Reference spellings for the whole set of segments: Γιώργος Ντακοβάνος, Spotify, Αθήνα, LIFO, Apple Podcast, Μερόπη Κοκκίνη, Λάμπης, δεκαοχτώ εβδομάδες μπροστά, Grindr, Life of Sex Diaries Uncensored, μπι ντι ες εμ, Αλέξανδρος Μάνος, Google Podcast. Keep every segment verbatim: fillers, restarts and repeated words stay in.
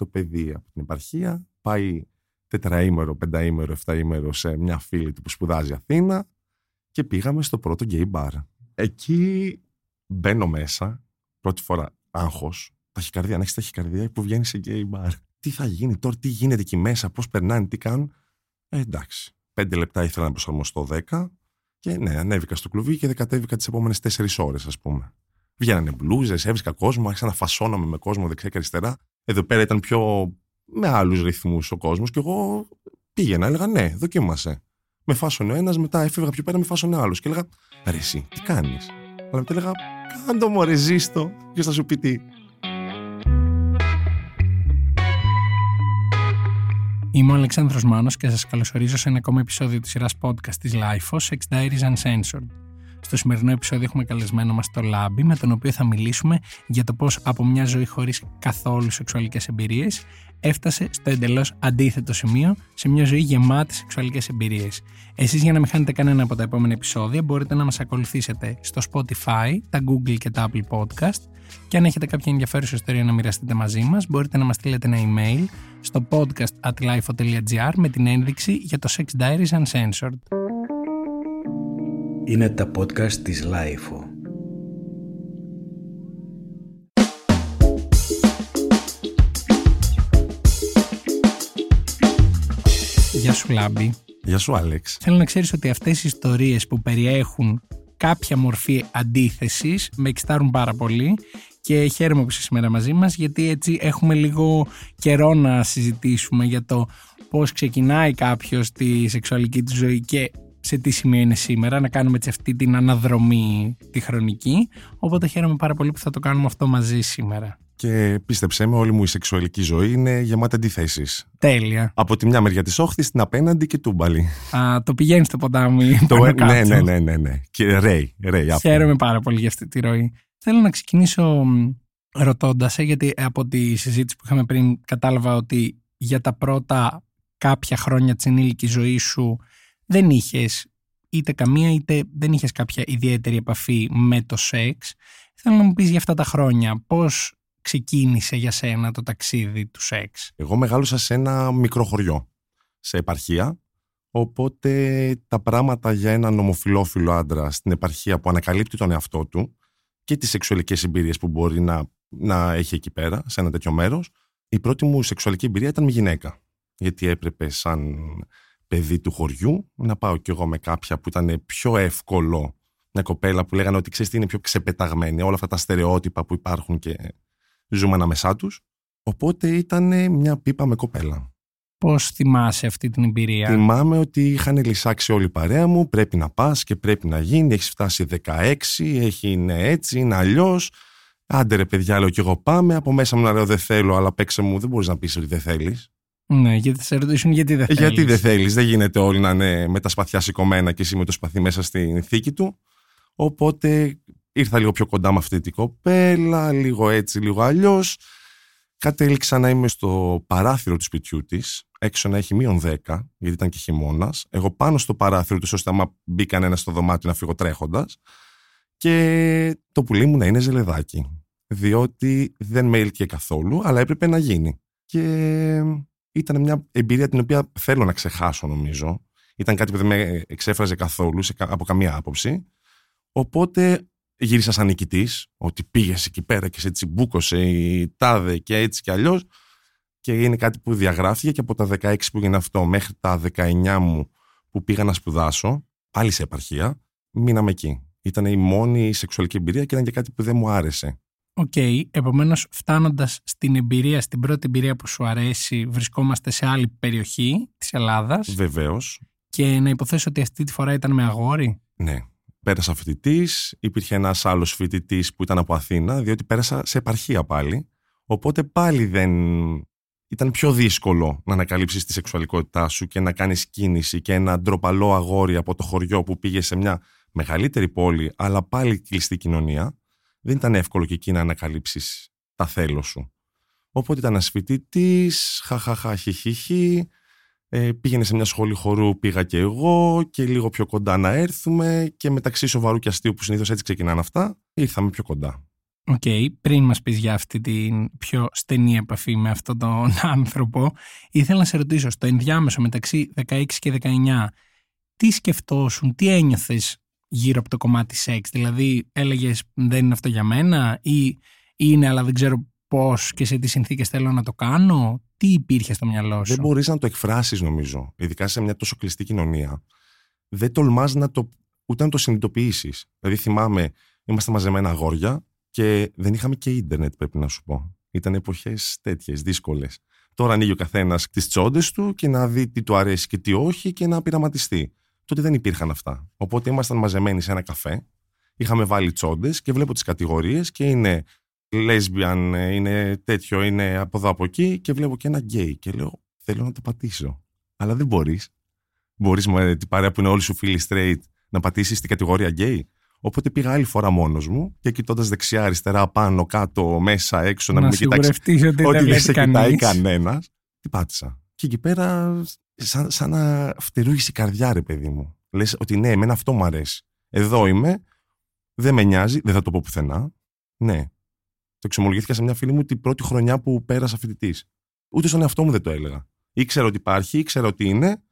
το παιδί από την επαρχία, πάει τετραήμερο, πενταήμερο, εφταήμερο σε μια φίλη του που σπουδάζει Αθήνα και πήγαμε στο πρώτο gay bar. Εκεί μπαίνω μέσα, πρώτη φορά άγχος, ταχυκαρδία, αν έχεις ταχυκαρδία που βγαίνεις σε gay bar. Τι θα γίνει τώρα, τι γίνεται εκεί μέσα, πώς περνάνε, τι κάνουν. Ε, εντάξει, πέντε λεπτά ήθελα να προσαρμοστώ δέκα και ναι, ανέβηκα στο κλουβί και δεν κατέβηκα τις επόμενες τέσσερις ώρες, ας πούμε. Βγαίνανε μπλούζες, έβρισκα κόσμο, άρχισα να φασώνομαι με κόσμο δεξιά και αριστερά. Εδώ πέρα ήταν πιο με άλλους ρυθμούς ο κόσμος και εγώ πήγαινα, έλεγα ναι, δοκίμασε. Με φάσωνε ο ένας, μετά έφευγα πιο πέρα, με φάσωνε άλλος. Και έλεγα, ρε εσύ, τι κάνεις. Αλλά μετά έλεγα, κάντο μωρέ, ζήστο, ποιος θα σου πει τι. Είμαι ο Αλέξανδρος Μάνος και σας καλωσορίζω σε ένα ακόμα επεισόδιο της σειράς podcast της Life of Sex Diaries Uncensored. Στο σημερινό επεισόδιο έχουμε καλεσμένο μας τον Λάμπη, με τον οποίο θα μιλήσουμε για το πώς από μια ζωή χωρίς καθόλου σεξουαλικές εμπειρίες έφτασε στο εντελώς αντίθετο σημείο, σε μια ζωή γεμάτη σεξουαλικές εμπειρίες. Εσείς, για να μην χάνετε κανένα από τα επόμενα επεισόδια, μπορείτε να μας ακολουθήσετε στο Spotify, τα Google και τα Apple Podcast, και αν έχετε κάποια ενδιαφέρουσα ιστορία να μοιραστείτε μαζί μας, μπορείτε να μας στείλετε ένα email στο podcast at lifo dot gr με την ένδειξη για το Sex Diaries Uncensored. Είναι τα podcast της LIFO. Γεια σου Λάμπη. Γεια σου Άλεξ. Θέλω να ξέρεις ότι αυτές οι ιστορίες που περιέχουν κάποια μορφή αντίθεσης με εξτάρουν πάρα πολύ και χαίρομαι που είσαι σήμερα μαζί μας, γιατί έτσι έχουμε λίγο καιρό να συζητήσουμε για το πώς ξεκινάει κάποιος τη σεξουαλική του ζωή και σε τι σημείο είναι σήμερα, να κάνουμε έτσι αυτή την αναδρομή τη χρονική. Οπότε χαίρομαι πάρα πολύ που θα το κάνουμε αυτό μαζί σήμερα. Και πίστεψέ με, όλη μου η σεξουαλική ζωή είναι γεμάτη αντιθέσεις. Τέλεια. Από τη μια μεριά της όχθης, στην απέναντι και τούμπαλη. Α, το πηγαίνεις στο ποτάμι. το, ναι, ναι, ναι, ναι, ναι. Και ρέι, ρέι. Χαίρομαι πάρα πολύ για αυτή τη ροή. Θέλω να ξεκινήσω ρωτώντας, ε, γιατί από τη συζήτηση που είχαμε πριν κατάλαβα ότι για τα πρώτα κάποια χρόνια της ενήλικης ζωής σου δεν είχες είτε καμία είτε δεν είχες κάποια ιδιαίτερη επαφή με το σεξ. Θέλω να μου πεις για αυτά τα χρόνια πώς ξεκίνησε για σένα το ταξίδι του σεξ. Εγώ μεγάλωσα σε ένα μικρό χωριό, σε επαρχία, οπότε τα πράγματα για έναν ομοφυλόφιλο άντρα στην επαρχία που ανακαλύπτει τον εαυτό του και τις σεξουαλικές εμπειρίες που μπορεί να, να έχει εκεί πέρα, σε ένα τέτοιο μέρος. Η πρώτη μου σεξουαλική εμπειρία ήταν με γυναίκα, γιατί έπρεπε σαν παιδί του χωριού να πάω κι εγώ με κάποια που ήταν πιο εύκολο, μια κοπέλα που λέγανε ότι ξέρεις τι, είναι πιο ξεπεταγμένη, όλα αυτά τα στερεότυπα που υπάρχουν και ζούμε ανάμεσά τους. Οπότε ήταν μια πίπα με κοπέλα. Πώς θυμάσαι αυτή την εμπειρία? Θυμάμαι ότι είχαν λυσάξει όλη η παρέα μου, πρέπει να πας και πρέπει να γίνει, έχεις φτάσει δεκαέξι, έχει, είναι έτσι, είναι αλλιώς. Άντε ρε παιδιά, λέω κι εγώ πάμε, από μέσα μου να λέω δεν θέλω, αλλά παίξε μου, δεν μπορείς να πεις ότι δεν θέλεις. Ναι, γιατί θα σε ρωτήσουν γιατί δεν θέλεις. Γιατί δεν θέλεις, δεν γίνεται όλοι να είναι με τα σπαθιά σηκωμένα και εσύ με το σπαθί μέσα στην θήκη του. Οπότε ήρθα λίγο πιο κοντά με αυτή την κοπέλα, λίγο έτσι, λίγο αλλιώς. Κατέληξα να είμαι στο παράθυρο του σπιτιού της, έξω να έχει μείον δέκα, γιατί ήταν και χειμώνας. Εγώ πάνω στο παράθυρο του, ώστε άμα μπει κανένα στο δωμάτιο να φύγω τρέχοντας. Και το πουλί μου να είναι ζελεδάκι. Διότι δεν με έλκυε καθόλου, αλλά έπρεπε να γίνει. Και ήταν μια εμπειρία την οποία θέλω να ξεχάσω, νομίζω. Ήταν κάτι που δεν με εξέφραζε καθόλου σε, από καμία άποψη. Οπότε γύρισα σαν νικητής, ότι πήγες εκεί πέρα και σε τσιμπούκωσε η τάδε και έτσι κι αλλιώς. Και είναι κάτι που διαγράφηκε και από τα δεκαέξι που έγινε αυτό μέχρι τα δεκαεννιά μου που πήγα να σπουδάσω, πάλι σε επαρχία, μείναμε εκεί. Ήταν η μόνη σεξουαλική εμπειρία και ήταν και κάτι που δεν μου άρεσε. Οκ, okay, επομένως φτάνοντας στην εμπειρία, στην πρώτη εμπειρία που σου αρέσει, βρισκόμαστε σε άλλη περιοχή της Ελλάδας. Βεβαίως. Και να υποθέσω ότι αυτή τη φορά ήταν με αγόρι. Ναι, πέρασα φοιτητής, υπήρχε ένας άλλος φοιτητής που ήταν από Αθήνα, διότι πέρασα σε επαρχία πάλι, οπότε πάλι δεν... ήταν πιο δύσκολο να ανακαλύψεις τη σεξουαλικότητά σου και να κάνεις κίνηση, και ένα ντροπαλό αγόρι από το χωριό που πήγε σε μια μεγαλύτερη πόλη, αλλά πάλι κλειστή κοινωνία. Δεν ήταν εύκολο και εκεί να ανακαλύψεις τα θέλω σου. Οπότε ήταν ένας φοιτητής, χαχαχα, χιχιχι, ε, πήγαινε σε μια σχολή χορού, πήγα και εγώ και λίγο πιο κοντά να έρθουμε, και μεταξύ σοβαρού και αστείου που συνήθως έτσι ξεκινάνε αυτά, ήρθαμε πιο κοντά. Οκ, okay, πριν μας πεις για αυτή την πιο στενή επαφή με αυτόν τον άνθρωπο, ήθελα να σε ρωτήσω, στο ενδιάμεσο μεταξύ δεκαέξι και δεκαεννιά, τι σκεφτόσουν, τι ένιωθες γύρω από το κομμάτι σεξ? Δηλαδή έλεγες δεν είναι αυτό για μένα, ή είναι αλλά δεν ξέρω πώς και σε τι συνθήκες θέλω να το κάνω? Τι υπήρχε στο μυαλό σου? Δεν μπορείς να το εκφράσεις, νομίζω, ειδικά σε μια τόσο κλειστή κοινωνία. Δεν τολμάς να το, ούτε να το συνειδητοποιήσεις. Δηλαδή θυμάμαι, είμαστε μαζεμένα αγόρια και δεν είχαμε και ίντερνετ, πρέπει να σου πω. Ήταν εποχές τέτοιες, δύσκολες. Τώρα ανοίγει ο καθένας τις τσόντες του και να δει τι του αρέσει και τι όχι και να πειραματιστεί. Τότε δεν υπήρχαν αυτά. Οπότε ήμασταν μαζεμένοι σε ένα καφέ, είχαμε βάλει τσόντες και βλέπω τις κατηγορίες και είναι lesbian, είναι τέτοιο, είναι από εδώ από εκεί, και βλέπω και ένα γκέι και λέω θέλω να το πατήσω. Αλλά δεν μπορείς. Μπορείς με την παρέα που είναι όλοι σου φίλοι straight να πατήσεις την κατηγορία γκέι? Οπότε πήγα άλλη φορά μόνος μου και κοιτώντας δεξιά, αριστερά, πάνω, κάτω, μέσα, έξω, να, να μην κοιτάξει ότι, ότι δεν σε κοιτάει κανένας. Τι πάτησα. Και εκεί πέρα, σαν, σαν να φτερούγησε η καρδιά, ρε παιδί μου. Λες ότι ναι, εμένα αυτό μου αρέσει. Εδώ είμαι, δεν με νοιάζει, δεν θα το πω πουθενά. Ναι. Το εξομολογήθηκα σε μια φίλη μου την πρώτη χρονιά που πέρασα φοιτητής. Ούτε στον εαυτό μου δεν το έλεγα. Ήξερα ότι υπάρχει, ήξερα ότι είναι,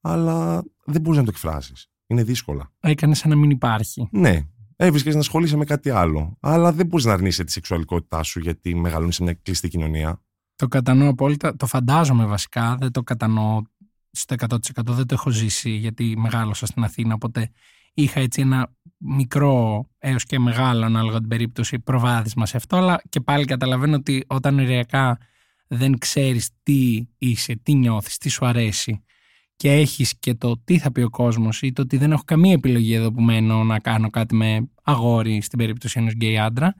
αλλά δεν μπορείς να το εκφράσεις. Είναι δύσκολα. Έκανε σαν να μην υπάρχει. Ναι. Έβρισκες να ασχολείσαι με κάτι άλλο. Αλλά δεν μπορείς να αρνείσαι τη σεξουαλικότητά σου γιατί μεγαλώνεις σε μια κλειστή κοινωνία. Το κατανοώ απόλυτα. Το φαντάζομαι βασικά. Δεν το κατανοώ στο εκατό τοις εκατό. Δεν το έχω ζήσει γιατί μεγάλωσα στην Αθήνα. Οπότε είχα έτσι ένα μικρό έως και μεγάλο, ανάλογα την περίπτωση, προβάδισμα σε αυτό. Αλλά και πάλι καταλαβαίνω ότι όταν ηριακά δεν ξέρεις τι είσαι, τι νιώθεις, τι σου αρέσει, και έχεις και το τι θα πει ο κόσμος ή το ότι δεν έχω καμία επιλογή εδώ που μένω να κάνω κάτι με αγόρι, στην περίπτωση ενός γκέι άντρα,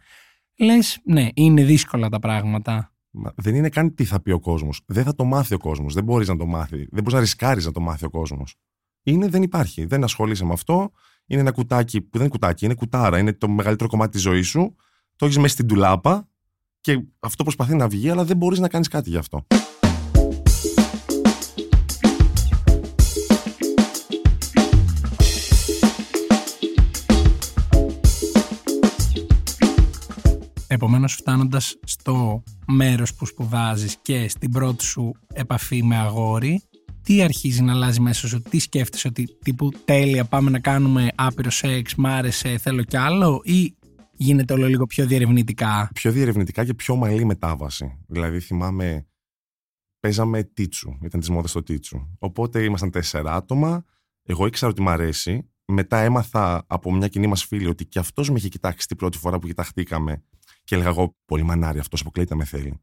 λες ναι, είναι δύσκολα τα πράγματα. Μα δεν είναι καν τι θα πει ο κόσμος. Δεν θα το μάθει ο κόσμος. Δεν μπορείς να το μάθει. Δεν μπορείς να ρισκάρεις να το μάθει ο κόσμος. Είναι, δεν υπάρχει. Δεν ασχολείσαι με αυτό. Είναι ένα κουτάκι που δεν είναι κουτάκι, είναι κουτάρα. Είναι το μεγαλύτερο κομμάτι της ζωής σου. Το έχεις μέσα στην ντουλάπα και αυτό προσπαθεί να βγει, αλλά δεν μπορείς να κάνεις κάτι γι' αυτό. Επομένως, φτάνοντας στο μέρος που σπουδάζεις και στην πρώτη σου επαφή με αγόρι, τι αρχίζει να αλλάζει μέσα σου? Τι σκέφτεσαι, ότι τύπου τέλεια, πάμε να κάνουμε άπειρο σεξ, μ' άρεσε, θέλω κι άλλο, ή γίνεται όλο λίγο πιο διερευνητικά? Πιο διερευνητικά και πιο ομαλή μετάβαση. Δηλαδή θυμάμαι, παίζαμε τίτσου, ήταν της μόδας το τίτσου. Οπότε ήμασταν τέσσερα άτομα, εγώ ήξερα ότι μ' αρέσει. Μετά έμαθα από μια κοινή μας φίλη ότι και αυτός με είχε κοιτάξει την πρώτη φορά που κοιταχτήκαμε. Και έλεγα εγώ, πολύ μανάρι, αυτός αποκλείται με θέλει.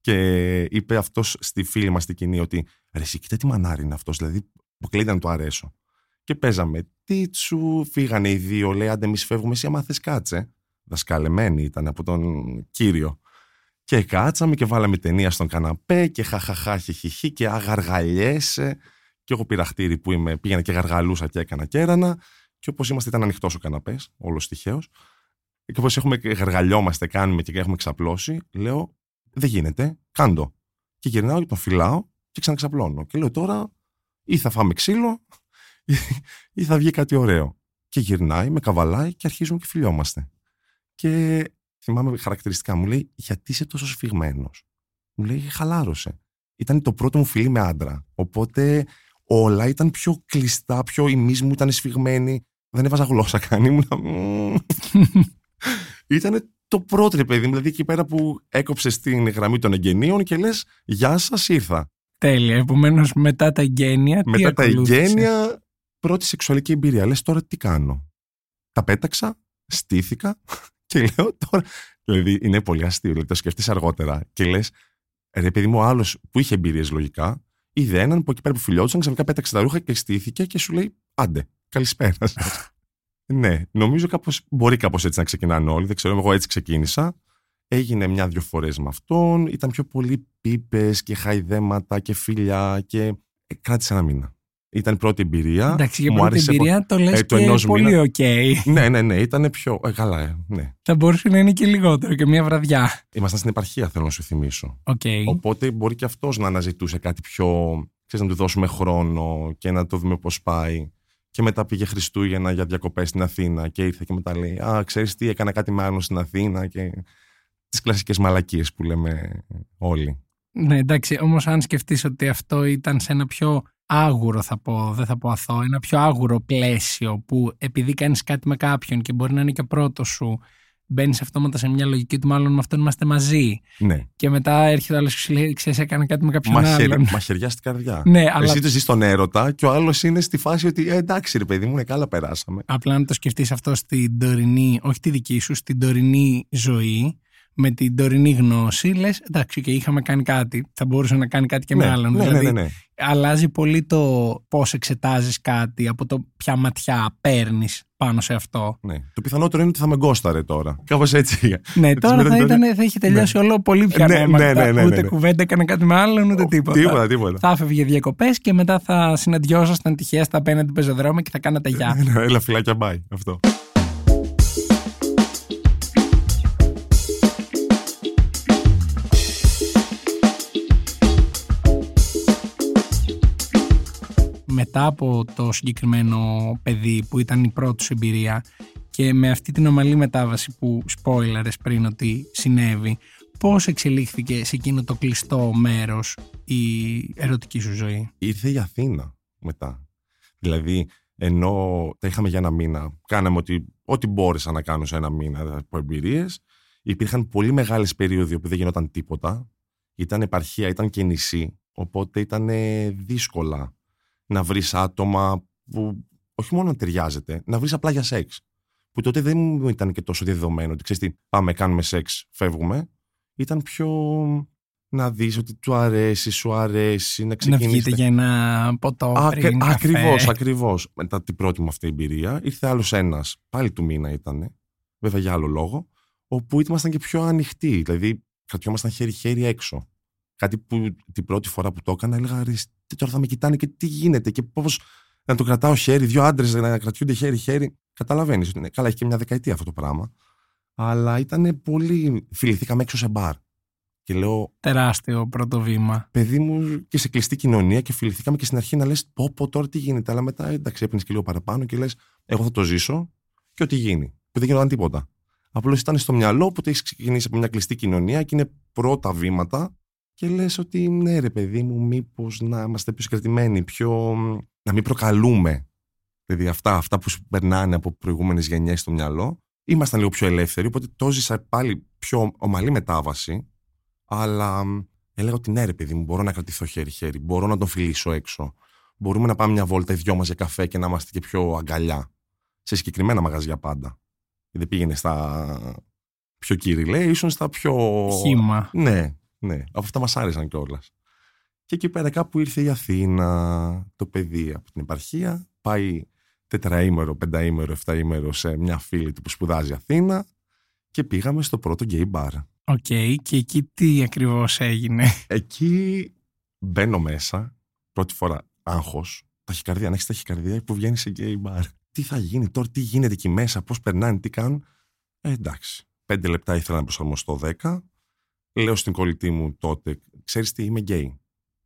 Και είπε αυτός στη φίλη μας την κοινή ότι ρε εσύ, κοίτα τι μανάρι είναι αυτός, δηλαδή αποκλείται να του αρέσω. Και παίζαμε τίτσου, φύγανε οι δύο, λέει άντε εμείς φεύγουμε, εσύ άμα θες κάτσε. Δασκαλεμένη ήταν από τον κύριο. Και κάτσαμε και βάλαμε ταινία στον καναπέ και χαχαχά χιχιχί και αγαργαλιέσαι. Και εγώ πειραχτήρι που είμαι, πήγαινα και γαργαλούσα και έκανα κέρανα. Και όπως είμαστε, ήταν ανοιχτός ο καναπές, όλος τυχαίος. Και όπως έχουμε γαργαλιόμαστε, κάνουμε και έχουμε ξαπλώσει, λέω δεν γίνεται, κάντο. Και γυρνάω και τον φυλάω και ξαναξαπλώνω. Και λέω τώρα ή θα φάμε ξύλο ή θα βγει κάτι ωραίο. Και γυρνάει, με καβαλάει και αρχίζουμε και φιλιόμαστε. Και θυμάμαι χαρακτηριστικά, μου λέει γιατί είσαι τόσο σφιγμένος? Μου λέει χαλάρωσε. Ήταν το πρώτο μου φιλί με άντρα. Οπότε όλα ήταν πιο κλειστά, πιο ημίς μου ήταν σφιγμένοι. Δεν έβαζα γλώσσα καν, ήμουν. Ήταν το πρώτο, ρε παιδί μου. Δηλαδή εκεί πέρα που έκοψες την γραμμή των εγγενείων και λες γεια σας, ήρθα. Τέλεια. Επομένως, μετά τα εγγένεια. Μετά τα εγγένεια, πρώτη σεξουαλική εμπειρία. Λες τώρα τι κάνω? Τα πέταξα, στήθηκα και λέω τώρα. Δηλαδή είναι πολύ αστείο. Δηλαδή το σκεφτείς αργότερα και λες ρε παιδί μου, ο άλλος που είχε εμπειρίες λογικά, είδε έναν που εκεί πέρα που φιλιόντουσαν, ξαφνικά πέταξε τα ρούχα και στήθηκε και σου λέει άντε. Καλησπέρα. Ναι, νομίζω κάπως, μπορεί κάπως έτσι να ξεκινάνε όλοι. Δεν ξέρω, εγώ έτσι ξεκίνησα. Έγινε μια-δυο φορές με αυτόν. Ήταν πιο πολύ πίπες και χαϊδέματα και φιλιά και κράτησε ένα μήνα. Ήταν πρώτη εμπειρία. Εντάξει, για πρώτη εμπειρία το λες ε, και μήνα... πολύ οκ. Okay. Ναι, ναι, ναι, ήταν πιο... Ε, καλά, ε, ναι. Θα μπορούσε να είναι και λιγότερο και μια βραδιά. Ήμασταν στην επαρχία, θέλω να σου θυμίσω. Okay. Οπότε μπορεί και αυτός να αναζητούσε κάτι πιο... Ξέρεις, να του δώσουμε χρόνο και να το δούμε πώς πάει. Και μετά πήγε Χριστούγεννα για διακοπές στην Αθήνα και ήρθε και μετά λέει «Α, ξέρεις τι, έκανα κάτι Μάνο στην Αθήνα» και τις κλασικές μαλακίες που λέμε όλοι. Ναι, εντάξει, όμως αν σκεφτείς ότι αυτό ήταν σε ένα πιο άγουρο, θα πω, δεν θα πω αθώο, ένα πιο άγουρο πλαίσιο που επειδή κάνεις κάτι με κάποιον και μπορεί να είναι και πρώτος σου, μπαίνεις αυτόματα σε μια λογική του μάλλον με αυτόν είμαστε μαζί. Ναι. Και μετά έρχεται ο άλλος και σου λέει: «Ξέρεις, έκανα κάτι με κάποιον Μαχαιρι... άλλον». Μαχαιριά στην καρδιά. Ναι, αλλά... Εσύ του ζει στον έρωτα και ο άλλος είναι στη φάση ότι ε, εντάξει, ρε παιδί μου, είναι καλά, περάσαμε. Απλά να το σκεφτείς αυτό στην τωρινή, όχι τη δική σου, στην τωρινή ζωή, με την τωρινή γνώση, λες εντάξει, και είχαμε κάνει κάτι. Θα μπορούσε να κάνει κάτι και ναι, με άλλον. Ναι, δηλαδή, ναι, ναι, ναι. Αλλάζει πολύ το πώς εξετάζεις κάτι, από το ποια ματιά παίρνεις πάνω σε αυτό. Ναι. Το πιθανότερο είναι ότι θα με γκόσταρε τώρα. Κάπως έτσι. Ναι, τώρα θα, ήταν, θα είχε τελειώσει ναι. όλο πολύ πια ναι, ναι, ναι, ναι, ναι, ούτε ναι. κουβέντα έκανε κάτι με άλλον, ούτε τίποτα. Τίποτα, τίποτα. Θα έφευγε διακοπές και μετά θα συναντιόσασταν τυχαία στα απέναντι πεζοδρόμια και θα κάνατε γεια. Ναι, έλα φιλάκια, bye. Αυτό. Μετά από το συγκεκριμένο παιδί που ήταν η πρώτη σου εμπειρία και με αυτή την ομαλή μετάβαση που σπόιλαρες πριν ότι συνέβη, πώς εξελίχθηκε σε εκείνο το κλειστό μέρος η ερωτική σου ζωή? Ήρθε η Αθήνα μετά. Δηλαδή ενώ τα είχαμε για ένα μήνα, κάναμε ότι, ό,τι μπόρεσα να κάνω σε ένα μήνα από εμπειρίες, υπήρχαν πολύ μεγάλες περίοδοι όπου δεν γινόταν τίποτα, ήταν επαρχία, ήταν και νησί, οπότε ήταν δύσκολα να βρεις άτομα που όχι μόνο να ταιριάζεται, να βρεις απλά για σεξ. Που τότε δεν μου ήταν και τόσο δεδομένο ότι ξέρεις τι, πάμε, κάνουμε σεξ, φεύγουμε. Ήταν πιο να δεις ότι του αρέσει, σου αρέσει, να ξεκινήσετε. Να βγείτε για ένα ποτό πριν, καφέ. Ακριβώς, ακριβώς. Μετά την πρώτη μου αυτή η εμπειρία ήρθε άλλος ένας, πάλι του μήνα ήταν, βέβαια για άλλο λόγο, όπου ήμασταν και πιο ανοιχτοί. Δηλαδή κρατιόμασταν χέρι-χέρι έξω. Κάτι που την πρώτη φορά που το έκανα έλεγα τώρα θα με κοιτάνε και τι γίνεται και πώς να το κρατάω χέρι, δύο άντρες να κρατιούνται χέρι-χέρι. Καταλαβαίνεις ότι είναι καλά, έχει και μια δεκαετία αυτό το πράγμα. Αλλά ήταν πολύ. Φιληθήκαμε έξω σε μπαρ. Και λέω. Τεράστιο πρώτο βήμα. Παιδί μου και σε κλειστή κοινωνία και φιληθήκαμε και στην αρχή να λες πω πω τώρα τι γίνεται. Αλλά μετά εντάξει, έπαιρνες και λίγο παραπάνω και λες εγώ θα το ζήσω και ό,τι γίνει. Που δεν γινόταν τίποτα. Απλώς ήταν στο μυαλό, οπότε έχεις ξεκινήσει από μια κλειστή κοινωνία και είναι πρώτα βήματα. Και λες ότι ναι ρε παιδί μου, μήπως να είμαστε πιο συγκρατημένοι, πιο... να μην προκαλούμε. Δηλαδή αυτά, αυτά που σου περνάνε από προηγούμενες γενιές στο μυαλό. Ήμασταν λίγο πιο ελεύθεροι, οπότε το ζήσα πάλι πιο ομαλή μετάβαση. Αλλά έλεγα ότι ναι ρε παιδί μου, μπορώ να κρατηθώ χέρι-χέρι, μπορώ να τον φιλήσω έξω. Μπορούμε να πάμε μια βόλτα οι δυο μας για καφέ και να είμαστε και πιο αγκαλιά. Σε συγκεκριμένα μαγαζιά πάντα. Γιατί πήγαινε στα πιο κυριλέ, ίσως στα πιο... Χήμα. Ναι. Ναι, από αυτά μας άρεσαν κιόλας. Και εκεί πέρα κάπου ήρθε η Αθήνα, το παιδί από την επαρχία, πάει τετραήμερο, πενταήμερο, εφταήμερο σε μια φίλη του που σπουδάζει Αθήνα και πήγαμε στο πρώτο γκέι μπαρ. Οκ, okay, και εκεί τι ακριβώς έγινε? Εκεί μπαίνω μέσα, πρώτη φορά άγχος, ταχυκαρδία, να έχεις ταχυκαρδία που βγαίνει σε γκέι μπαρ. Τι θα γίνει τώρα, τι γίνεται εκεί μέσα, πώς περνάνε, τι κάνουν. Ε, εντάξει, πέντε λεπτά ήθελα να προσαρμοστώ δέκα. Λέω στην κολλητή μου τότε, ξέρεις τι, είμαι γκέι.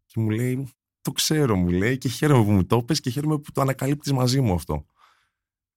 Και μου λέει, το ξέρω, μου λέει, και χαίρομαι που μου το πες και χαίρομαι που το ανακαλύπτεις μαζί μου αυτό.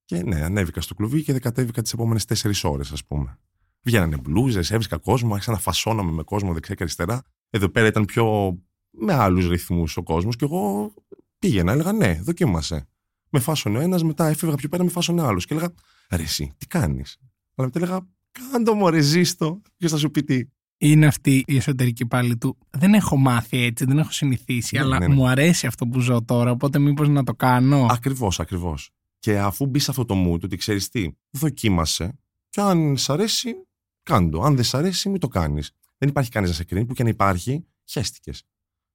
Και ναι, ανέβηκα στο κλουβί και δεν κατέβηκα τις επόμενες τέσσερις ώρες, ας πούμε. Βγαίνανε μπλούζες, έβρισκα κόσμο, άρχισα να φασώνομαι με κόσμο δεξιά και αριστερά. Εδώ πέρα ήταν πιο με άλλους ρυθμούς ο κόσμος, και εγώ πήγαινα, έλεγα ναι, δοκίμασε. Με φάσωνε ο ένας, μετά έφευγα πιο πέρα, με φάσωνε άλλος. Και έλεγα, ρε εσύ, τι κάνεις? Αλλά μετά έλεγα, κάντο μωρέ, ζήστο, ποιος θα σου πει τι. Είναι αυτή η εσωτερική πάλι του. Δεν έχω μάθει έτσι, δεν έχω συνηθίσει, ναι, αλλά ναι, ναι. μου αρέσει αυτό που ζω τώρα, οπότε μήπως να το κάνω. Ακριβώς, ακριβώς. Και αφού μπει σε αυτό το mood, ότι ξέρεις τι, δοκίμασε. Και αν σ' αρέσει, κάντο. Αν δεν σ' αρέσει, μην το κάνεις. Δεν υπάρχει κανείς να σε κρίνει, που και αν υπάρχει, χέστηκες.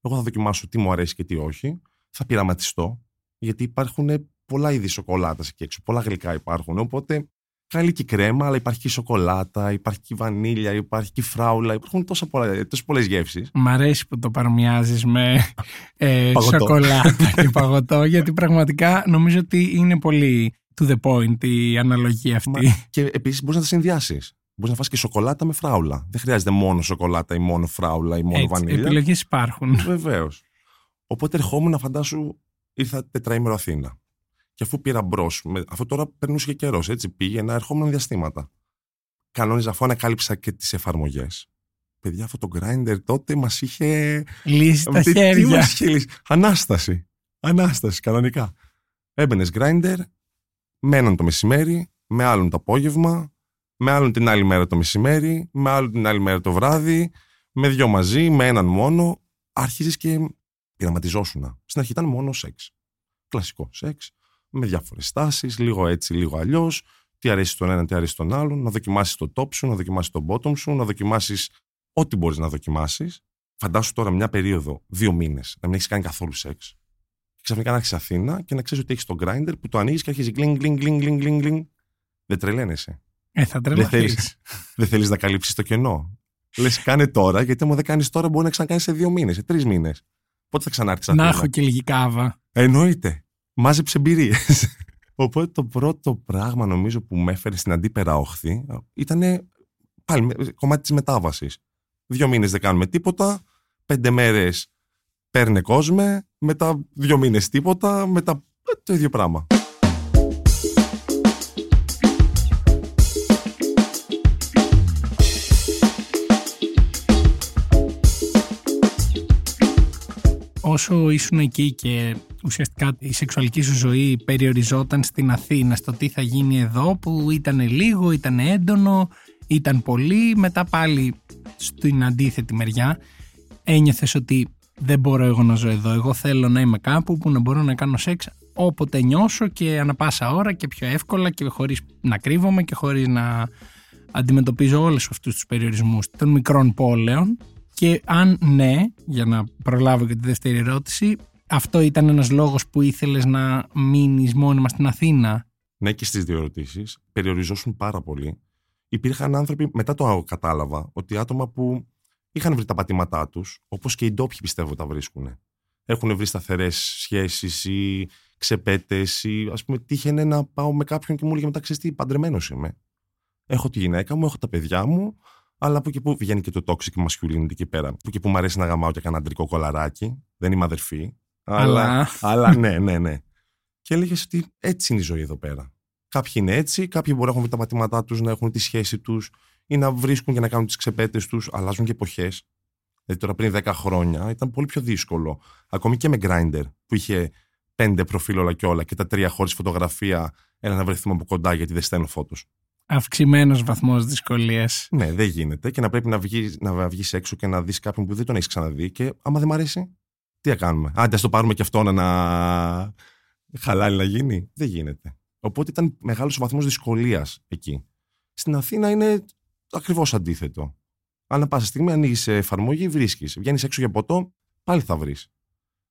Εγώ θα δοκιμάσω τι μου αρέσει και τι όχι. Θα πειραματιστώ, γιατί υπάρχουν πολλά είδη σοκολάτας εκεί έξω. Πολλά γλυκά υπάρχουν, οπότε. Καλή και κρέμα, αλλά υπάρχει και σοκολάτα, υπάρχει και βανίλια, υπάρχει και φράουλα. Υπάρχουν τόσα πολλά, τόσες πολλές γεύσεις. Μ' αρέσει που το παρομοιάζεις με ε, σοκολάτα και παγωτό, γιατί πραγματικά νομίζω ότι είναι πολύ to the point η αναλογία αυτή. Μα, και επίσης μπορείς να τα συνδυάσεις. Μπορείς να φας και σοκολάτα με φράουλα. Δεν χρειάζεται μόνο σοκολάτα ή μόνο φράουλα ή μόνο έτσι, βανίλια. Επιλογές υπάρχουν. Βεβαίως. Οπότε ερχόμουν να φαντάσου, ήρθα τετραήμερο Αθήνα. Και αφού πήρα μπρος, αφού τώρα περνούσε και καιρός, έτσι, πήγαινα, ερχόμουν διαστήματα. Κανόνιζα, αφού ανακάλυψα και τις εφαρμογές. Παιδιά, αυτό το Grindr τότε μας είχε λύσει τα τι, χέρια. Τι μας είχε λύσει. Ανάσταση. Ανάσταση, κανονικά. Έμπαινες Grindr, με έναν το μεσημέρι, με άλλον το απόγευμα, με άλλον την άλλη μέρα το μεσημέρι, με άλλον την άλλη μέρα το βράδυ, με δυο μαζί, με έναν μόνο. Άρχιζες και πειραματιζόσουνα. Στην αρχή ήταν μόνο σεξ. Κλασικό σεξ. Με διάφορες τάσεις, λίγο έτσι, λίγο αλλιώς. Τι αρέσει τον έναν, τι αρέσει τον άλλον. Να δοκιμάσεις το top σου, να δοκιμάσεις το bottom σου, να δοκιμάσεις ό,τι μπορείς να δοκιμάσεις. Φαντάσου τώρα μια περίοδο, δύο μήνες, να μην έχεις κάνει καθόλου σεξ. Και ξαφνικά να έχεις Αθήνα και να ξέρεις ότι έχεις το Grindr που το ανοίγεις και αρχίζει γκλινγκ, γκλινγκ, γκλινγκ, γκλινγκ, γκλινγκ. Δεν τρελαίνεσαι. Ε, θα τρελαθείς. Δεν θέλεις να καλύψεις το κενό. Λες κάνε τώρα, γιατί άμα δεν κάνεις τώρα μπορεί να ξανακάνεις σε δύο μήνες, σε τρεις μήνες. Πότε θα ξανάρθεις Αθήνα. Να έχω και λίγη κάβα. Εννοείται. Μάζεψε εμπειρίες. Οπότε το πρώτο πράγμα νομίζω που με έφερε στην αντίπερα όχθη ήταν πάλι κομμάτι της μετάβασης. Δύο μήνες δεν κάνουμε τίποτα, πέντε μέρες παίρνε κόσμο, μετά δύο μήνες τίποτα, μετά το ίδιο πράγμα. Όσο ήσουν εκεί και ουσιαστικά η σεξουαλική σου ζωή περιοριζόταν στην Αθήνα, στο τι θα γίνει εδώ, που ήταν λίγο, ήταν έντονο, ήταν πολύ, μετά πάλι στην αντίθετη μεριά ένιωθες ότι δεν μπορώ εγώ να ζω εδώ, εγώ θέλω να είμαι κάπου που να μπορώ να κάνω σεξ όποτε νιώσω και ανά πάσα ώρα και πιο εύκολα και χωρίς να κρύβομαι και χωρίς να αντιμετωπίζω όλους αυτούς τους περιορισμούς των μικρών πόλεων. Και αν ναι, για να προλάβω και τη δεύτερη ερώτηση, αυτό ήταν ένας λόγος που ήθελες να μείνεις μόνιμα στην Αθήνα. Ναι, και στις δύο ερωτήσεις. Περιοριζόσουν πάρα πολύ. Υπήρχαν άνθρωποι, μετά το κατάλαβα, ότι άτομα που είχαν βρει τα πατήματά τους, όπως και οι ντόπιοι πιστεύω τα βρίσκουν. Έχουν βρει σταθερές σχέσεις ή ξεπέτες ή ας πούμε τύχαινε να πάω με κάποιον και μου έλεγε μετά ξέρεις τι, παντρεμένος είμαι. Έχω τη γυναίκα μου, έχω τα παιδιά μου. Αλλά που και που βγαίνει και το toxic masculinity εκεί πέρα. Που και που μου αρέσει να γαμάω και κανένα αντρικό κολαράκι. Δεν είμαι αδερφή. Αλλά, αλλά ναι, ναι, ναι. Και έλεγες ότι έτσι είναι η ζωή εδώ πέρα. Κάποιοι είναι έτσι, κάποιοι μπορεί να έχουν βρει τα πατήματά τους, να έχουν τη σχέση τους ή να βρίσκουν και να κάνουν τις ξεπέτες τους. Αλλάζουν και εποχές. Δηλαδή τώρα πριν δέκα χρόνια ήταν πολύ πιο δύσκολο. Ακόμη και με Grindr που είχε πέντε προφίλ όλα και όλα και τα τρία χωρίς φωτογραφία. Ένα να βρεθούμε από κοντά γιατί δεν στέλνω φώτος. Αυξημένος βαθμός δυσκολίας. Ναι, δεν γίνεται. Και να πρέπει να βγεις, να βγεις έξω και να δεις κάποιον που δεν τον έχεις ξαναδεί. Και άμα δεν μ' αρέσει, τι θα κάνουμε. Άντε, ας το πάρουμε και αυτό να, να... χαλάλι να γίνει. Δεν γίνεται. Οπότε ήταν μεγάλος βαθμός δυσκολίας εκεί. Στην Αθήνα είναι ακριβώς αντίθετο. Αν πάσα στιγμή ανοίγεις εφαρμογή, βρίσκεις. Βγαίνεις έξω για ποτό, πάλι θα βρεις.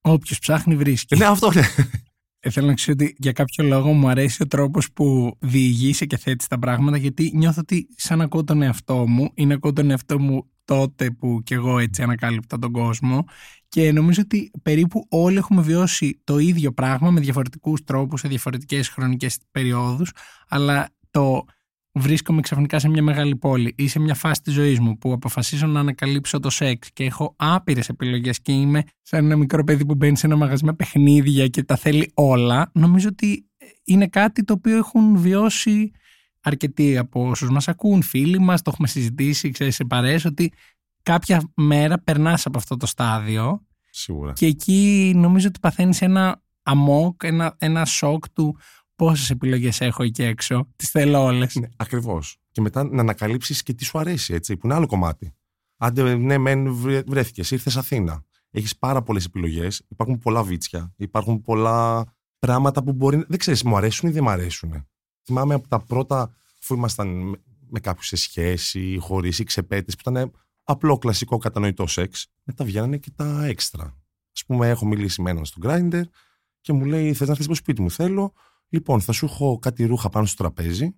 Όποιος ψάχνει, βρίσκει. Ναι, αυτό είναι. Θέλω να ξέρω ότι για κάποιο λόγο μου αρέσει ο τρόπος που διηγείσαι και θέτεις τα πράγματα, γιατί νιώθω ότι σαν ακούω τον εαυτό μου ή να ακούω τον εαυτό μου τότε που κι εγώ έτσι ανακάλυπτα τον κόσμο και νομίζω ότι περίπου όλοι έχουμε βιώσει το ίδιο πράγμα με διαφορετικούς τρόπους σε διαφορετικές χρονικές περιόδους, αλλά το βρίσκομαι ξαφνικά σε μια μεγάλη πόλη ή σε μια φάση της ζωής μου που αποφασίζω να ανακαλύψω το σεξ και έχω άπειρες επιλογές και είμαι σαν ένα μικρό παιδί που μπαίνει σε ένα μαγαζί με παιχνίδια και τα θέλει όλα. Νομίζω ότι είναι κάτι το οποίο έχουν βιώσει αρκετοί από όσους μας ακούν, φίλοι μας, το έχουμε συζητήσει, ξέρεις, σε παρέες, ότι κάποια μέρα περνάς από αυτό το στάδιο. Σίγουρα. Και εκεί νομίζω ότι παθαίνεις ένα αμόκ, ένα, ένα σοκ του πόσες επιλογές έχω εκεί έξω, τις θέλω όλες. Ναι, ακριβώς. Και μετά να ανακαλύψεις και τι σου αρέσει, έτσι, που είναι άλλο κομμάτι. Άντε, ναι, μεν βρέθηκες, ήρθες Αθήνα. Έχεις πάρα πολλές επιλογές, υπάρχουν πολλά βίτσια, υπάρχουν πολλά πράγματα που μπορεί. Δεν ξέρεις, μου αρέσουν ή δεν μου αρέσουν. Θυμάμαι από τα πρώτα, αφού ήμασταν με κάποιους σε σχέση, χωρίς ή ξεπέτες, που ήταν απλό κλασικό κατανοητό σεξ, μετά βγαίνανε και τα έξτρα. Ας πούμε, έχω μιλήσει με έναν στο Grindr και μου λέει: θες να έρθεις στο σπίτι μου, θέλω. Λοιπόν, θα σου έχω κάτι ρούχα πάνω στο τραπέζι,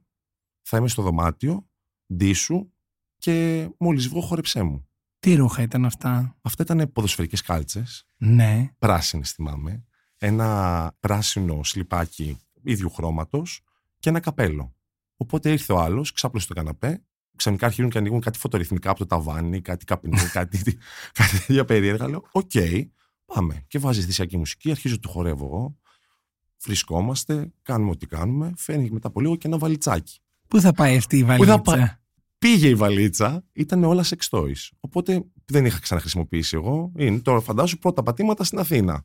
θα είμαι στο δωμάτιο, ντύσου και μόλις βγω χόρεψέ μου. Τι ρούχα ήταν αυτά? Αυτά ήταν ποδοσφαιρικές κάλτσες. Ναι. Πράσινες, θυμάμαι. Ένα πράσινο σλιπάκι ίδιου χρώματος και ένα καπέλο. Οπότε ήρθε ο άλλος, ξάπλωσε το καναπέ, ξαφνικά αρχίζουν και ανοίγουν κάτι φωτορυθμικά από το ταβάνι, κάτι καπνί, κάτι τέτοια περίεργα. Λέω: οκ, okay, πάμε. Και βάζει θυσιακή μουσική, αρχίζω το χορεύω εγώ. βρισκόμαστε, κάνουμε ό,τι κάνουμε, φαίνει μετά από λίγο και ένα βαλιτσάκι. Πού θα πάει αυτή η βαλίτσα? Πα... Πήγε η βαλίτσα, ήταν όλα sex toys. Οπότε δεν είχα ξαναχρησιμοποιήσει εγώ. Είναι τώρα, φαντάσου, πρώτα πατήματα στην Αθήνα.